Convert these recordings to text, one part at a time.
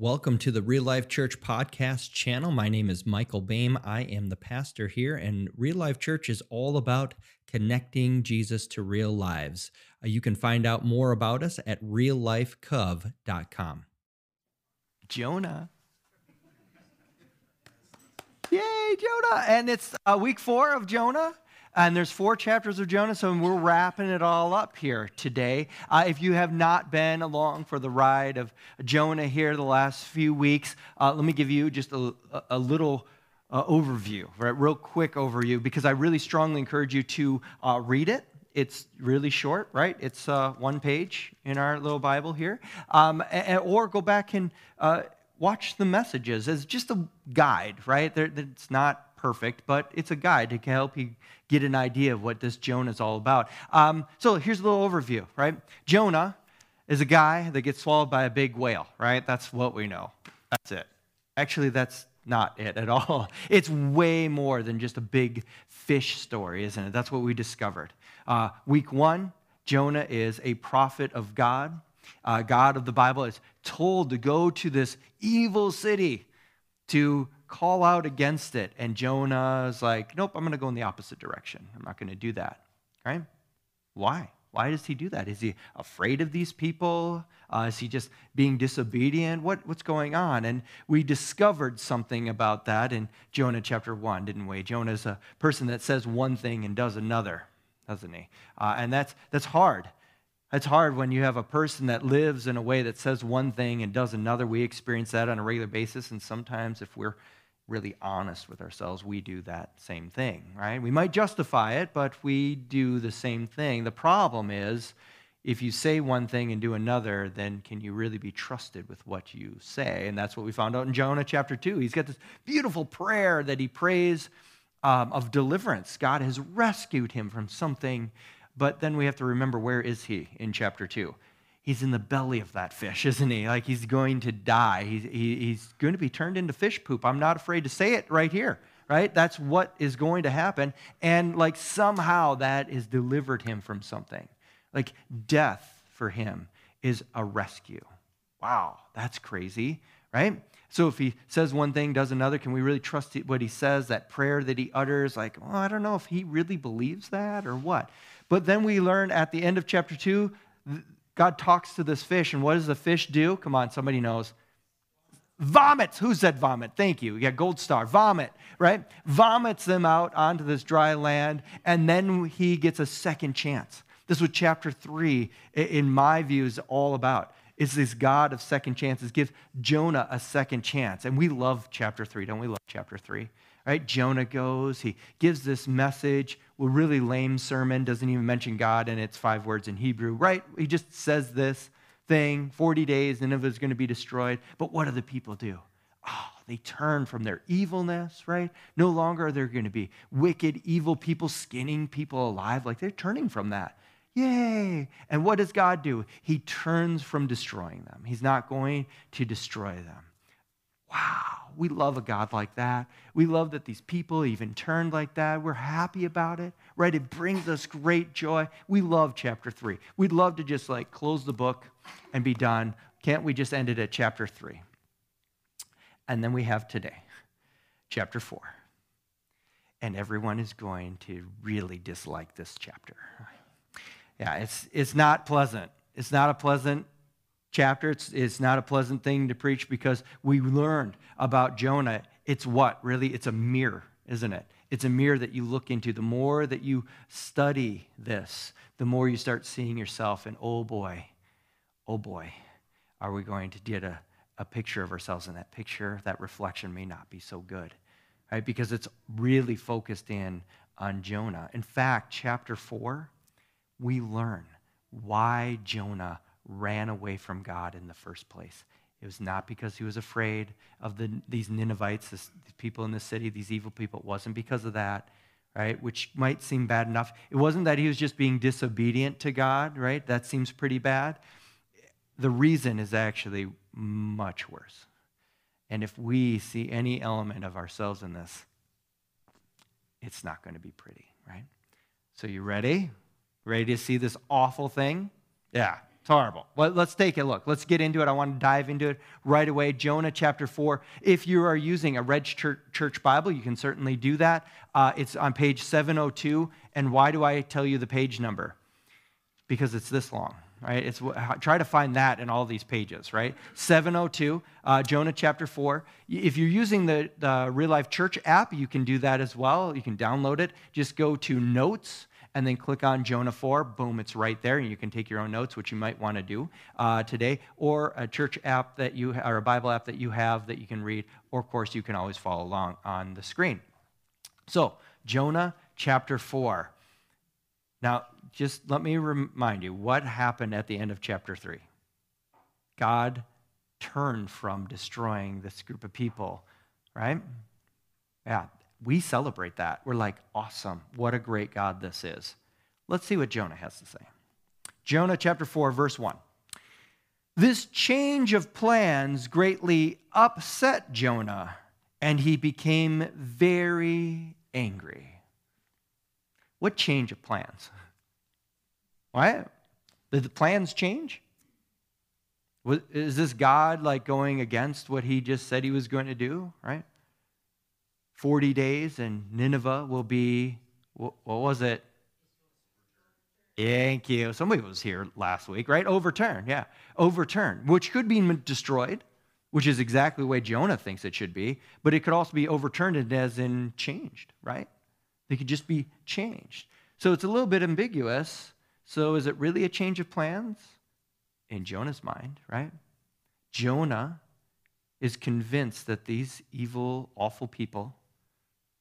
Welcome to the Real Life Church podcast channel. My name is Michael Bame. I am the pastor here, and Real Life Church is all about connecting Jesus to real lives. You can find out more about us at reallifecov.com. Jonah. Yay, Jonah! And it's week 4 of Jonah. And there's 4 chapters of Jonah, so we're wrapping it all up here today. If you have not been along for the ride of Jonah here the last few weeks, let me give you just a little overview, right? Real quick overview, because I really strongly encourage you to read it. It's really short, right? It's 1 page in our little Bible here. Or go back and watch the messages as just a guide, right? It's not perfect, but it's a guide to help you get an idea of what this Jonah is all about. So here's a little overview, right? Jonah is a guy that gets swallowed by a big whale, right? That's what we know. That's it. Actually, that's not it at all. It's way more than just a big fish story, isn't it? That's what we discovered. Week 1, Jonah is a prophet of God. God of the Bible is told to go to this evil city to call out against it, and Jonah's like, nope, I'm going to go in the opposite direction. I'm not going to do that, right? Why? Why does he do that? Is he afraid of these people? Is he just being disobedient? What's going on? And we discovered something about that in Jonah chapter 1, didn't we? Jonah's a person that says one thing and does another, doesn't he? And that's hard. It's hard when you have a person that lives in a way that says one thing and does another. We experience that on a regular basis, and sometimes if we're really honest with ourselves, we do that same thing, right? We might justify it, but we do the same thing. The problem is, if you say one thing and do another, then can you really be trusted with what you say? And that's what we found out in Jonah chapter 2. He's got this beautiful prayer that he prays of deliverance. God has rescued him from something, but then we have to remember, where is he in chapter 2? He's in the belly of that fish, isn't he? Like, he's going to die. He's going to be turned into fish poop. I'm not afraid to say it right here, right? That's what is going to happen. And like, somehow that has delivered him from something. Like, death for him is a rescue. Wow, that's crazy, right? So if he says one thing, does another, can we really trust what he says? That prayer that he utters, like, well, I don't know if he really believes that or what. But then we learn at the end of chapter 2, God talks to this fish, and what does the fish do? Come on, somebody knows. Vomits. Who said vomit? Thank you. Yeah, gold star. Vomit, right? Vomits them out onto this dry land, and then he gets a second chance. This is what chapter 3, in my view, is all about. It's this God of second chances. Gives Jonah a second chance. And we love chapter 3, don't we love chapter 3? Right? Jonah goes, he gives this message, a really lame sermon, doesn't even mention God, and it's 5 words in Hebrew, right? He just says this thing, 40 days, Nineveh is going to be destroyed. But what do the people do? Oh, they turn from their evilness, right? No longer are there going to be wicked, evil people skinning people alive. Like, they're turning from that. Yay! And what does God do? He turns from destroying them. He's not going to destroy them. Wow. We love a God like that. We love that these people even turned like that. We're happy about it, right? It brings us great joy. We love chapter 3. We'd love to just like close the book and be done. Can't we just end it at chapter 3? And then we have today, chapter 4. And everyone is going to really dislike this chapter. Yeah, it's not pleasant. It's not a pleasant chapter. It's not a pleasant thing to preach, because we learned about Jonah. It's what? Really, it's a mirror, isn't it? It's a mirror that you look into. The more that you study this, the more you start seeing yourself, and oh boy, are we going to get a picture of ourselves in that picture? That reflection may not be so good, right? Because it's really focused in on Jonah. In fact, chapter 4, we learn why Jonah ran away from God in the first place. It was not because he was afraid of these Ninevites, these people in the city, these evil people. It wasn't because of that, right? Which might seem bad enough. It wasn't that he was just being disobedient to God, right? That seems pretty bad. The reason is actually much worse. And if we see any element of ourselves in this, it's not going to be pretty, right? So you ready? Ready to see this awful thing? Yeah. It's horrible. Well, let's take a look. Let's get into it. I want to dive into it right away. Jonah chapter 4. If you are using a Red Church Bible, you can certainly do that. It's on page 702. And why do I tell you the page number? Because it's this long, right? It's try to find that in all these pages, right? 702, Jonah chapter 4. If you're using the Real Life Church app, you can do that as well. You can download it. Just go to Notes, and then click on Jonah 4, boom, it's right there, and you can take your own notes, which you might want to do today, or a church app that you, or a Bible app that you have that you can read, or of course, you can always follow along on the screen. So, Jonah chapter 4. Now, just let me remind you, what happened at the end of chapter 3? God turned from destroying this group of people, right? Yeah. We celebrate that. We're like, awesome, what a great God this is. Let's see what Jonah has to say. Jonah chapter 4, verse 1. This change of plans greatly upset Jonah, and he became very angry. What change of plans? What? Did the plans change? Is this God like going against what he just said he was going to do, right? 40 days and Nineveh will be, what was it? Thank you. Somebody was here last week, right? Overturned, yeah. Overturned, which could be destroyed, which is exactly the way Jonah thinks it should be, but it could also be overturned as in changed, right? They could just be changed. So it's a little bit ambiguous. So is it really a change of plans? In Jonah's mind, right? Jonah is convinced that these evil, awful people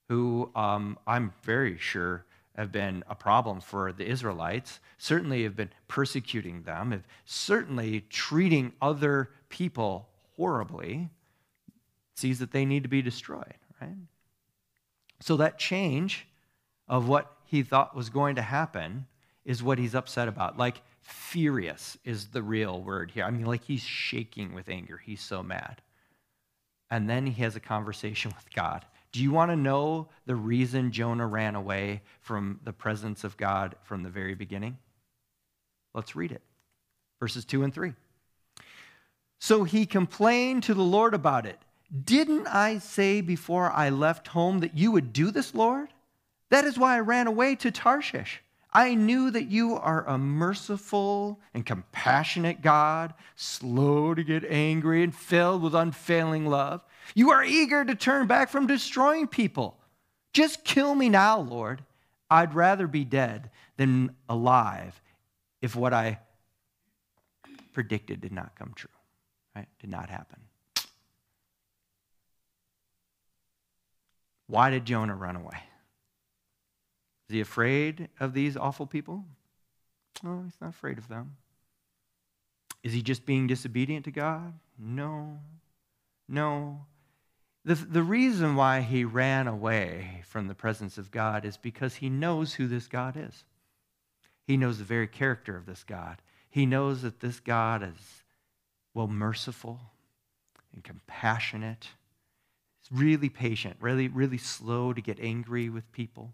who I'm very sure have been a problem for the Israelites, certainly have been persecuting them, have certainly treating other people horribly, sees that they need to be destroyed, right? So that change of what he thought was going to happen is what he's upset about. Like, furious is the real word here. I mean, like, he's shaking with anger. He's so mad. And then he has a conversation with God. Do you want to know the reason Jonah ran away from the presence of God from the very beginning? Let's read it. Verses 2 and 3. So he complained to the Lord about it. Didn't I say before I left home that you would do this, Lord? That is why I ran away to Tarshish. I knew that you are a merciful and compassionate God, slow to get angry and filled with unfailing love. You are eager to turn back from destroying people. Just kill me now, Lord. I'd rather be dead than alive if what I predicted did not come true, right? Did not happen. Why did Jonah run away? Is he afraid of these awful people? No, he's not afraid of them. Is he just being disobedient to God? No. The reason why he ran away from the presence of God is because he knows who this God is. He knows the very character of this God. He knows that this God is, well, merciful and compassionate. He's really patient, really slow to get angry with people.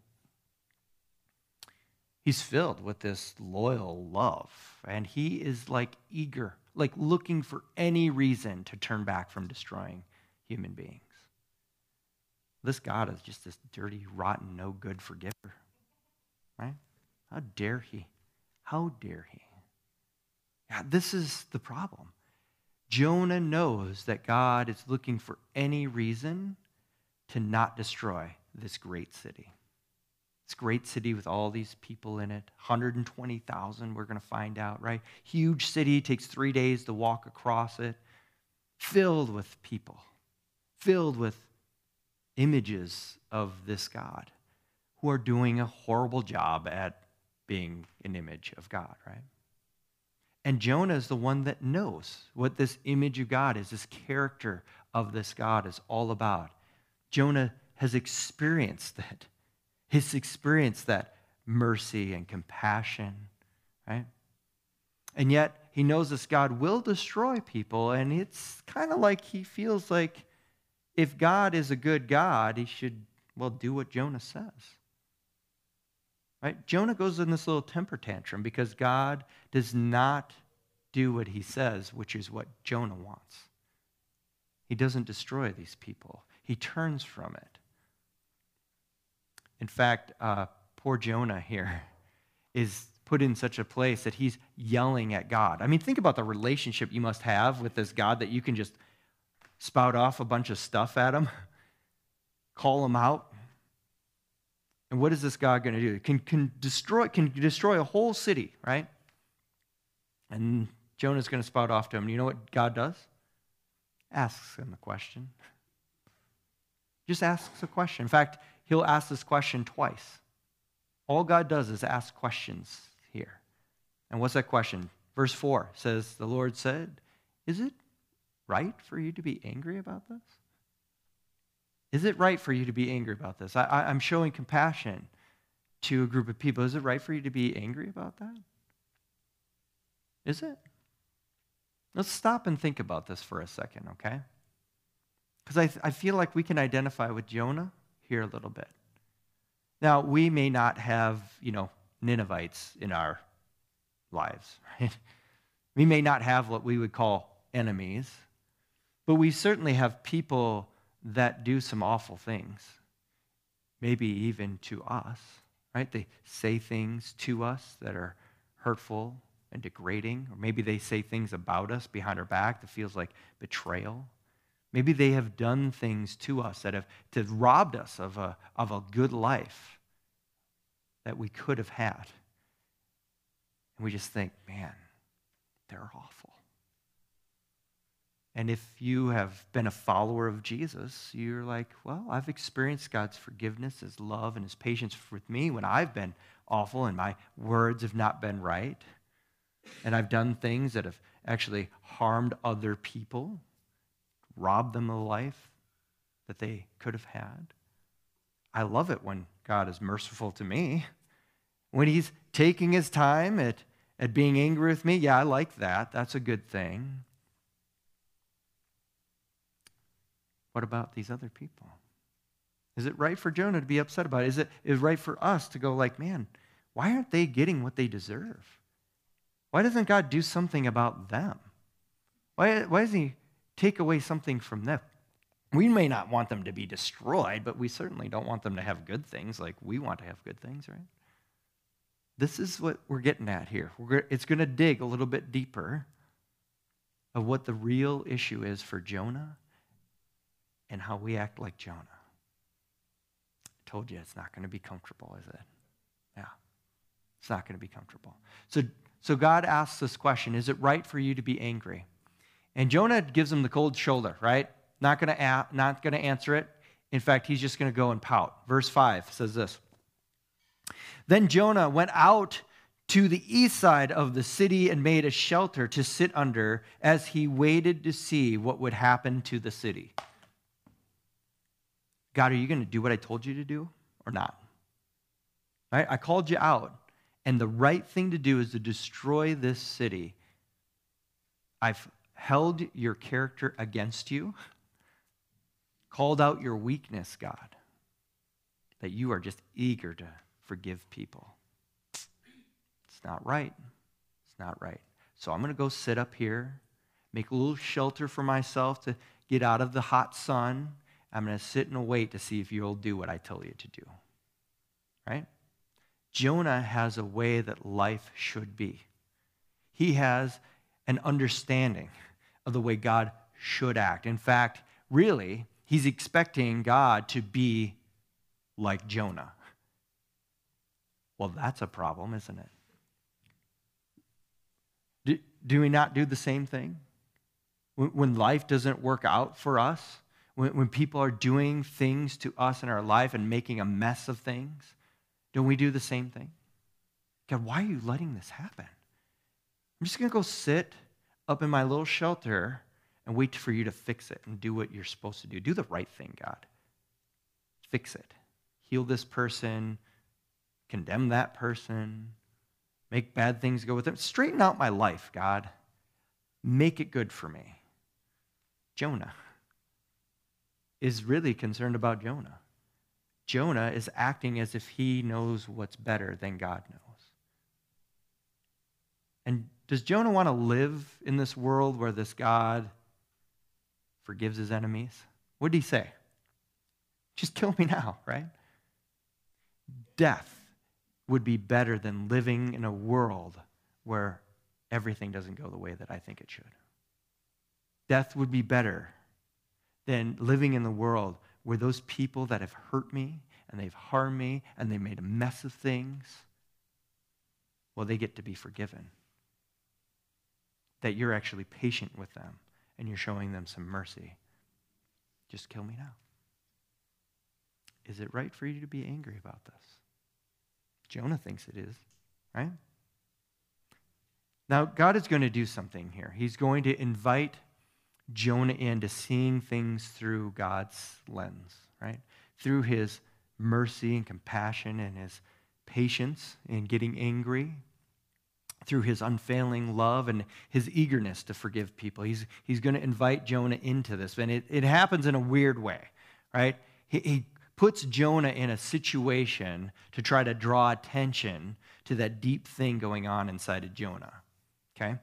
He's filled with this loyal love, and he is like eager, like looking for any reason to turn back from destroying human beings. This God is just this dirty, rotten, no good forgiver, right? How dare he? How dare he? Yeah, this is the problem. Jonah knows that God is looking for any reason to not destroy this great city. It's a great city with all these people in it, 120,000, we're going to find out, right? Huge city, takes 3 days to walk across it, filled with people, filled with images of this God who are doing a horrible job at being an image of God, right? And Jonah is the one that knows what this image of God is, this character of this God is all about. Jonah has experienced that. He's experienced that mercy and compassion, right? And yet he knows this God will destroy people, and it's kind of like he feels like if God is a good God, he should, well, do what Jonah says, right? Jonah goes in this little temper tantrum because God does not do what he says, which is what Jonah wants. He doesn't destroy these people. He turns from it. In fact, poor Jonah here is put in such a place that he's yelling at God. I mean, think about the relationship you must have with this God that you can just spout off a bunch of stuff at him, call him out. And what is this God going to do? Can destroy a whole city, right? And Jonah's going to spout off to him. You know what God does? Asks him a question. Just asks a question. In fact, he'll ask this question twice. All God does is ask questions here. And what's that question? Verse 4 says, the Lord said, is it right for you to be angry about this? Is it right for you to be angry about this? I'm showing compassion to a group of people. Is it right for you to be angry about that? Is it? Let's stop and think about this for a second, okay? Because I feel like we can identify with Jonah here a little bit. Now, we may not have, Ninevites in our lives, right? We may not have what we would call enemies, but we certainly have people that do some awful things, maybe even to us, right? They say things to us that are hurtful and degrading, or maybe they say things about us behind our back that feels like betrayal. Maybe they have done things to us that have robbed us of a good life that we could have had. And we just think, man, they're awful. And if you have been a follower of Jesus, you're like, well, I've experienced God's forgiveness, his love, and his patience with me when I've been awful and my words have not been right. And I've done things that have actually harmed other people, robbed them of life that they could have had. I love it when God is merciful to me, when he's taking his time at being angry with me. Yeah, I like that. That's a good thing. What about these other people? Is it right for Jonah to be upset about it? Is it right for us to go like, man, why aren't they getting what they deserve? Why doesn't God do something about them? Why doesn't he take away something from them? We may not want them to be destroyed, but we certainly don't want them to have good things like we want to have good things, right? This is what we're getting at here. It's going to dig a little bit deeper of what the real issue is for Jonah and how we act like Jonah. I told you it's not going to be comfortable, is it? Yeah, it's not going to be comfortable. So God asks this question, is it right for you to be angry? And Jonah gives him the cold shoulder, right? Not going to answer it. In fact, he's just going to go and pout. Verse 5 says this. Then Jonah went out to the east side of the city and made a shelter to sit under as he waited to see what would happen to the city. God, are you going to do what I told you to do or not? Right? I called you out, and the right thing to do is to destroy this city. I've held your character against you, called out your weakness, God, that you are just eager to forgive people. It's not right. It's not right. So I'm going to go sit up here, make a little shelter for myself to get out of the hot sun. I'm going to sit and wait to see if you'll do what I tell you to do. Right? Jonah has a way that life should be. He has an understanding of the way God should act. In fact, really, he's expecting God to be like Jonah. Well, that's a problem, isn't it? Do we not do the same thing? When life doesn't work out for us, when people are doing things to us in our life and making a mess of things, don't we do the same thing? God, why are you letting this happen? I'm just going to go sit up in my little shelter and wait for you to fix it and do what you're supposed to do. Do the right thing, God. Fix it. Heal this person. Condemn that person. Make bad things go with them. Straighten out my life, God. Make it good for me. Jonah is really concerned about Jonah. Jonah is acting as if he knows what's better than God knows. And Does Jonah want to live in this world where this God forgives his enemies? What did he say? Just kill me now, right? Death would be better than living in a world where everything doesn't go the way that I think it should. Death would be better than living in the world where those people that have hurt me and they've harmed me and they've made a mess of things, well, they get to be forgiven. That you're actually patient with them and you're showing them some mercy. Just kill me now. Is it right for you to be angry about this? Jonah thinks it is, right? Now, God is going to do something here. He's going to invite Jonah into seeing things through God's lens, right? Through his mercy and compassion and his patience in getting angry, through his unfailing love and his eagerness to forgive people. He's going to invite Jonah into this, and it happens in a weird way, right? He puts Jonah in a situation to try to draw attention to that deep thing going on inside of Jonah, okay?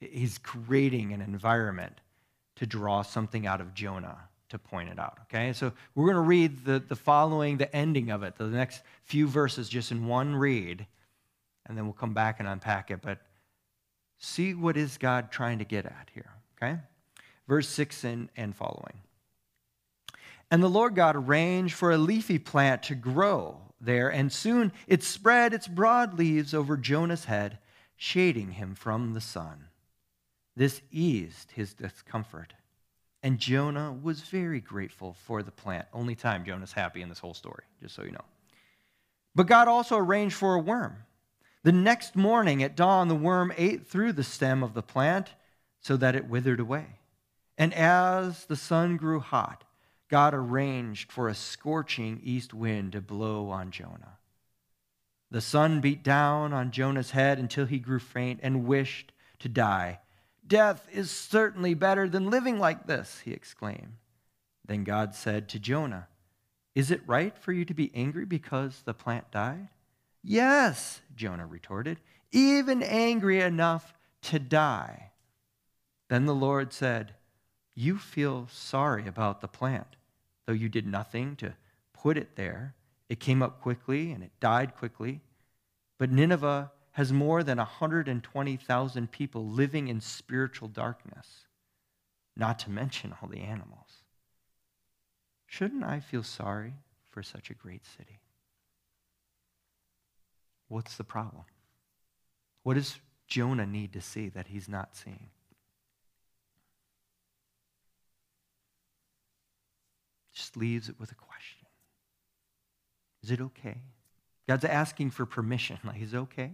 He's creating an environment to draw something out of Jonah to point it out, okay? So we're going to read the ending of it, the next few verses just in one read, and then we'll come back and unpack it, but see what is God trying to get at here, okay? Verse 6 and following. And the Lord God arranged for a leafy plant to grow there, and soon it spread its broad leaves over Jonah's head, shading him from the sun. This eased his discomfort, and Jonah was very grateful for the plant. Only time Jonah's happy in this whole story, just so you know. But God also arranged for a worm. The next morning at dawn, the worm ate through the stem of the plant so that it withered away. And as the sun grew hot, God arranged for a scorching east wind to blow on Jonah. The sun beat down on Jonah's head until he grew faint and wished to die. Death is certainly better than living like this, he exclaimed. Then God said to Jonah, is it right for you to be angry because the plant died? Yes, Jonah retorted, even angry enough to die. Then the Lord said, you feel sorry about the plant, though you did nothing to put it there. It came up quickly and it died quickly. But Nineveh has more than 120,000 people living in spiritual darkness, not to mention all the animals. Shouldn't I feel sorry for such a great city? What's the problem? What does Jonah need to see that he's not seeing? Just leaves it with a question. Is it okay? God's asking for permission. Like, is it okay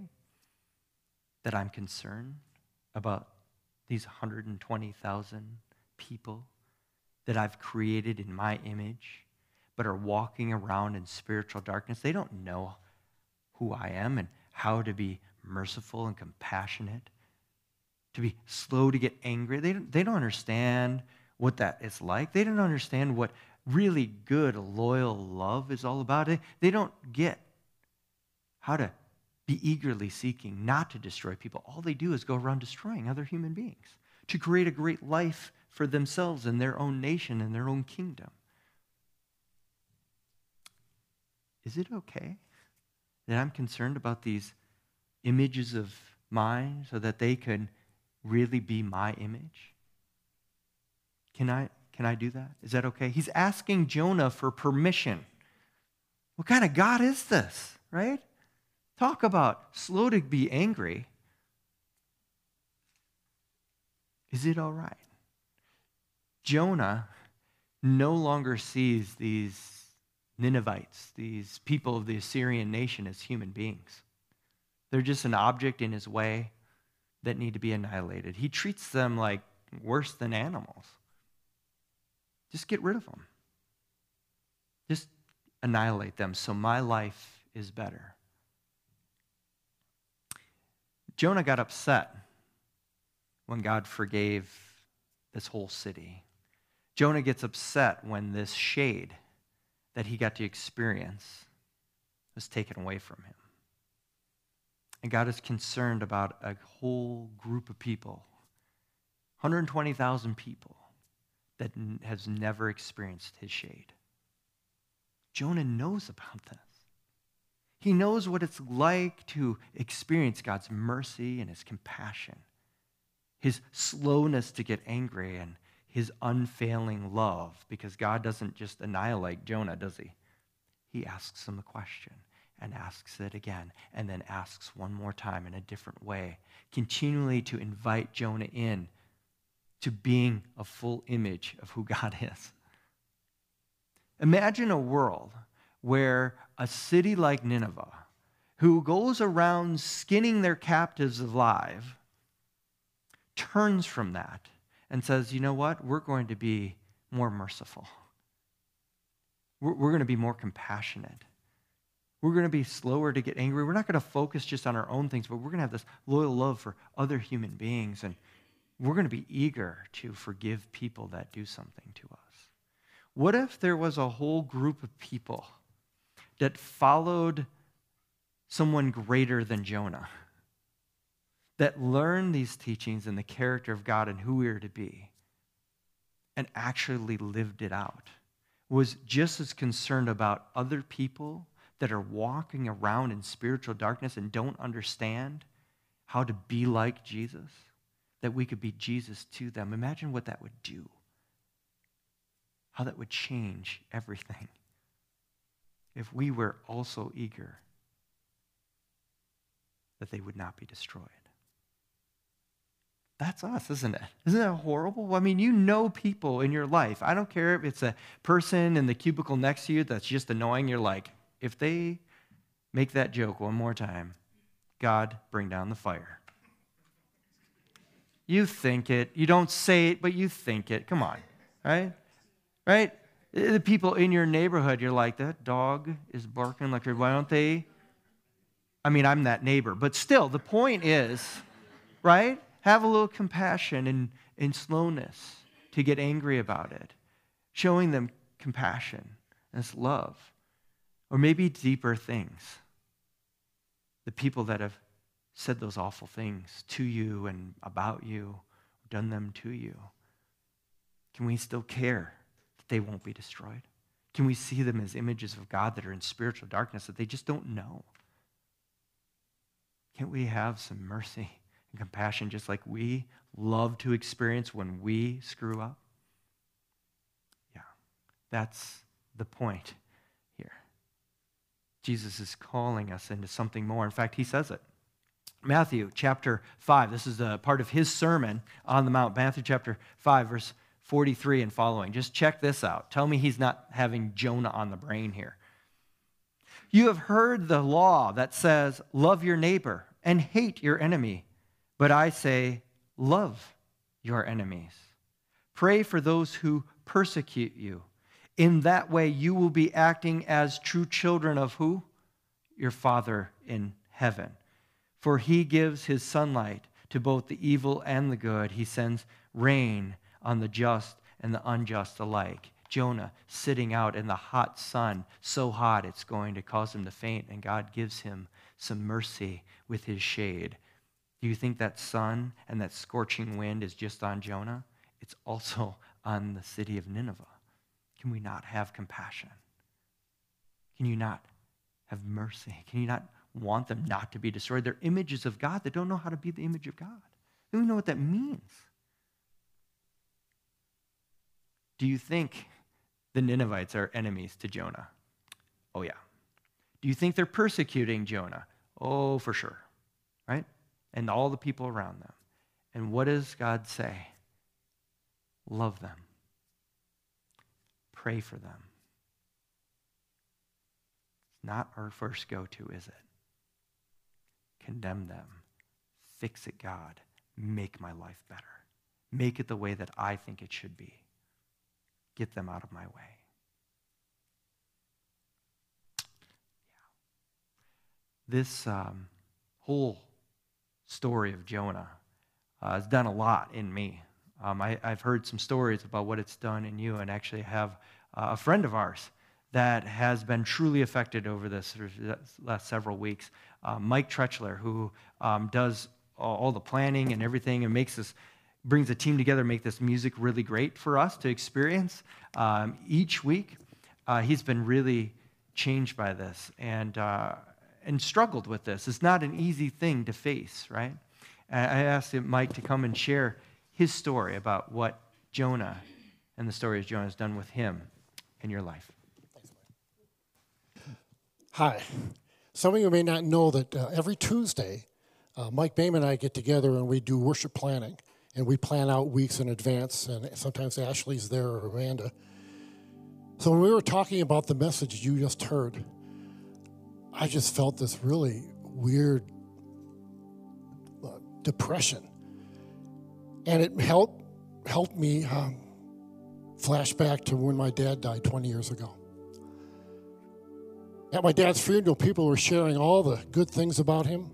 that I'm concerned about these 120,000 people that I've created in my image but are walking around in spiritual darkness? They don't know who I am and how to be merciful and compassionate, to be slow to get angry. They don't understand what that is like. They don't understand what really good, loyal love is all about. They don't get how to be eagerly seeking not to destroy people. All they do is go around destroying other human beings to create a great life for themselves and their own nation and their own kingdom. Is it okay that I'm concerned about these images of mine so that they can really be my image? Can I do that? Is that okay? He's asking Jonah for permission. What kind of God is this, right? Talk about slow to be angry. Is it all right? Jonah no longer sees these Ninevites, these people of the Assyrian nation, as human beings. They're just an object in his way that need to be annihilated. He treats them like worse than animals. Just get rid of them. Just annihilate them so my life is better. Jonah got upset when God forgave this whole city. Jonah gets upset when this shade that he got to experience was taken away from him. And God is concerned about a whole group of people, 120,000 people, that has never experienced his shade. Jonah knows about this. He knows what it's like to experience God's mercy and his compassion, his slowness to get angry, and his unfailing love, because God doesn't just annihilate Jonah, does he? He asks him the question and asks it again, and then asks one more time in a different way, continually to invite Jonah in to being a full image of who God is. Imagine a world where a city like Nineveh, who goes around skinning their captives alive, turns from that and says, you know what? We're going to be more merciful. We're going to be more compassionate. We're going to be slower to get angry. We're not going to focus just on our own things, but we're going to have this loyal love for other human beings, and we're going to be eager to forgive people that do something to us. What if there was a whole group of people that followed someone greater than Jonah, that learned these teachings and the character of God and who we are to be, and actually lived it out, was just as concerned about other people that are walking around in spiritual darkness and don't understand how to be like Jesus, that we could be Jesus to them? Imagine what that would do, how that would change everything if we were also eager that they would not be destroyed. That's us, isn't it? Isn't that horrible? I mean, you know people in your life. I don't care if it's a person in the cubicle next to you that's just annoying. You're like, if they make that joke one more time, God, bring down the fire. You think it. You don't say it, but you think it. Come on, right? Right? The people in your neighborhood, you're like, that dog is barking like, why don't they? I mean, I'm that neighbor. But still, the point is, right? Have a little compassion and slowness to get angry about it. Showing them compassion and this love. Or maybe deeper things. The people that have said those awful things to you and about you, done them to you. Can we still care? They won't be destroyed? Can we see them as images of God that are in spiritual darkness that they just don't know? Can't we have some mercy and compassion just like we love to experience when we screw up? Yeah, that's the point here. Jesus is calling us into something more. In fact, he says it. Matthew chapter 5, this is a part of his sermon on the Mount. Matthew chapter 5, verse 43 and following. Just check this out. Tell me he's not having Jonah on the brain here. You have heard the law that says, love your neighbor and hate your enemy. But I say, love your enemies. Pray for those who persecute you. In that way, you will be acting as true children of who? Your Father in heaven. For he gives his sunlight to both the evil and the good. He sends rain on the just and the unjust alike. Jonah sitting out in the hot sun, so hot it's going to cause him to faint, and God gives him some mercy with his shade. Do you think that sun and that scorching wind is just on Jonah? It's also on the city of Nineveh. Can we not have compassion? Can you not have mercy? Can you not want them not to be destroyed? They're images of God that don't know how to be the image of God. They don't know what that means. Do you think the Ninevites are enemies to Jonah? Oh, yeah. Do you think they're persecuting Jonah? Oh, for sure, right? And all the people around them. And what does God say? Love them. Pray for them. It's not our first go-to, is it? Condemn them. Fix it, God. Make my life better. Make it the way that I think it should be. Get them out of my way. Yeah. This whole story of Jonah has done a lot in me. I've heard some stories about what it's done in you, and actually have a friend of ours that has been truly affected over this last several weeks. Mike Trechler, who does all the planning and everything and makes this, brings a team together to make this music really great for us to experience each week. He's been really changed by this and struggled with this. It's not an easy thing to face, right? And I asked Mike to come and share his story about what Jonah and the story of Jonah has done with him in your life. Hi. Some of you may not know that every Tuesday, Mike Bame and I get together and we do worship planning. And we plan out weeks in advance, and sometimes Ashley's there or Amanda. So when we were talking about the message you just heard, I just felt this really weird depression. And it helped me flash back to when my dad died 20 years ago. At my dad's funeral, people were sharing all the good things about him,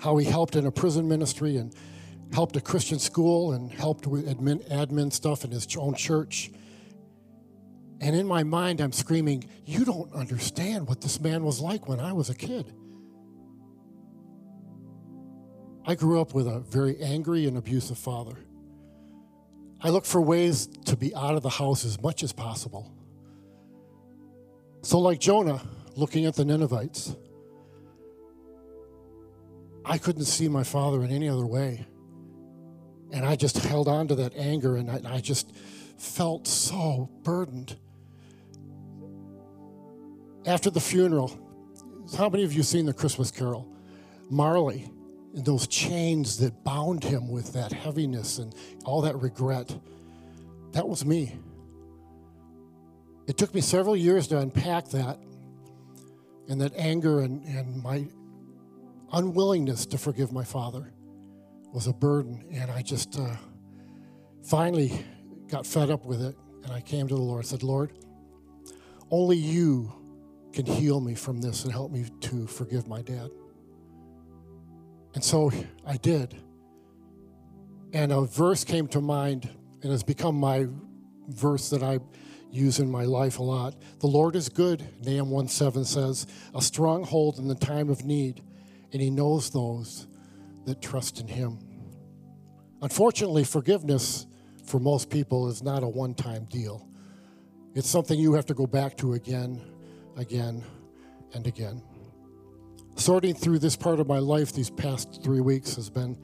how he helped in a prison ministry and helped a Christian school and helped with admin stuff in his own church. And in my mind, I'm screaming, you don't understand what this man was like when I was a kid. I grew up with a very angry and abusive father. I looked for ways to be out of the house as much as possible. So like Jonah, looking at the Ninevites, I couldn't see my father in any other way. And I just held on to that anger, and I just felt so burdened. After the funeral, how many of you seen The Christmas Carol? Marley, and those chains that bound him with that heaviness and all that regret, that was me. It took me several years to unpack that, and that anger and my unwillingness to forgive my father was a burden, and I just finally got fed up with it, and I came to the Lord and said, Lord, only you can heal me from this and help me to forgive my dad. And so I did. And a verse came to mind, and has become my verse that I use in my life a lot. The Lord is good, Nahum 1:7 says, a stronghold in the time of need, and he knows those that trust in him. Unfortunately, forgiveness for most people is not a one-time deal. It's something you have to go back to again and again. Sorting through this part of my life these past 3 weeks has been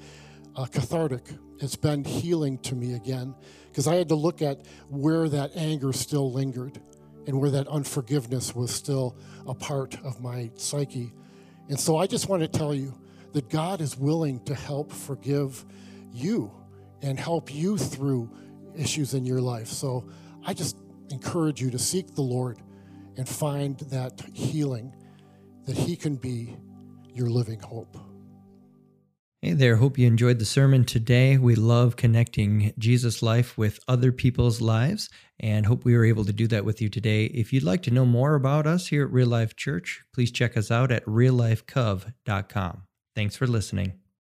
cathartic. It's been healing to me again, because I had to look at where that anger still lingered and where that unforgiveness was still a part of my psyche. And so I just want to tell you that God is willing to help forgive you and help you through issues in your life. So I just encourage you to seek the Lord and find that healing, that he can be your living hope. Hey there, hope you enjoyed the sermon today. We love connecting Jesus' life with other people's lives, and hope we were able to do that with you today. If you'd like to know more about us here at Real Life Church, please check us out at reallifecov.com. Thanks for listening.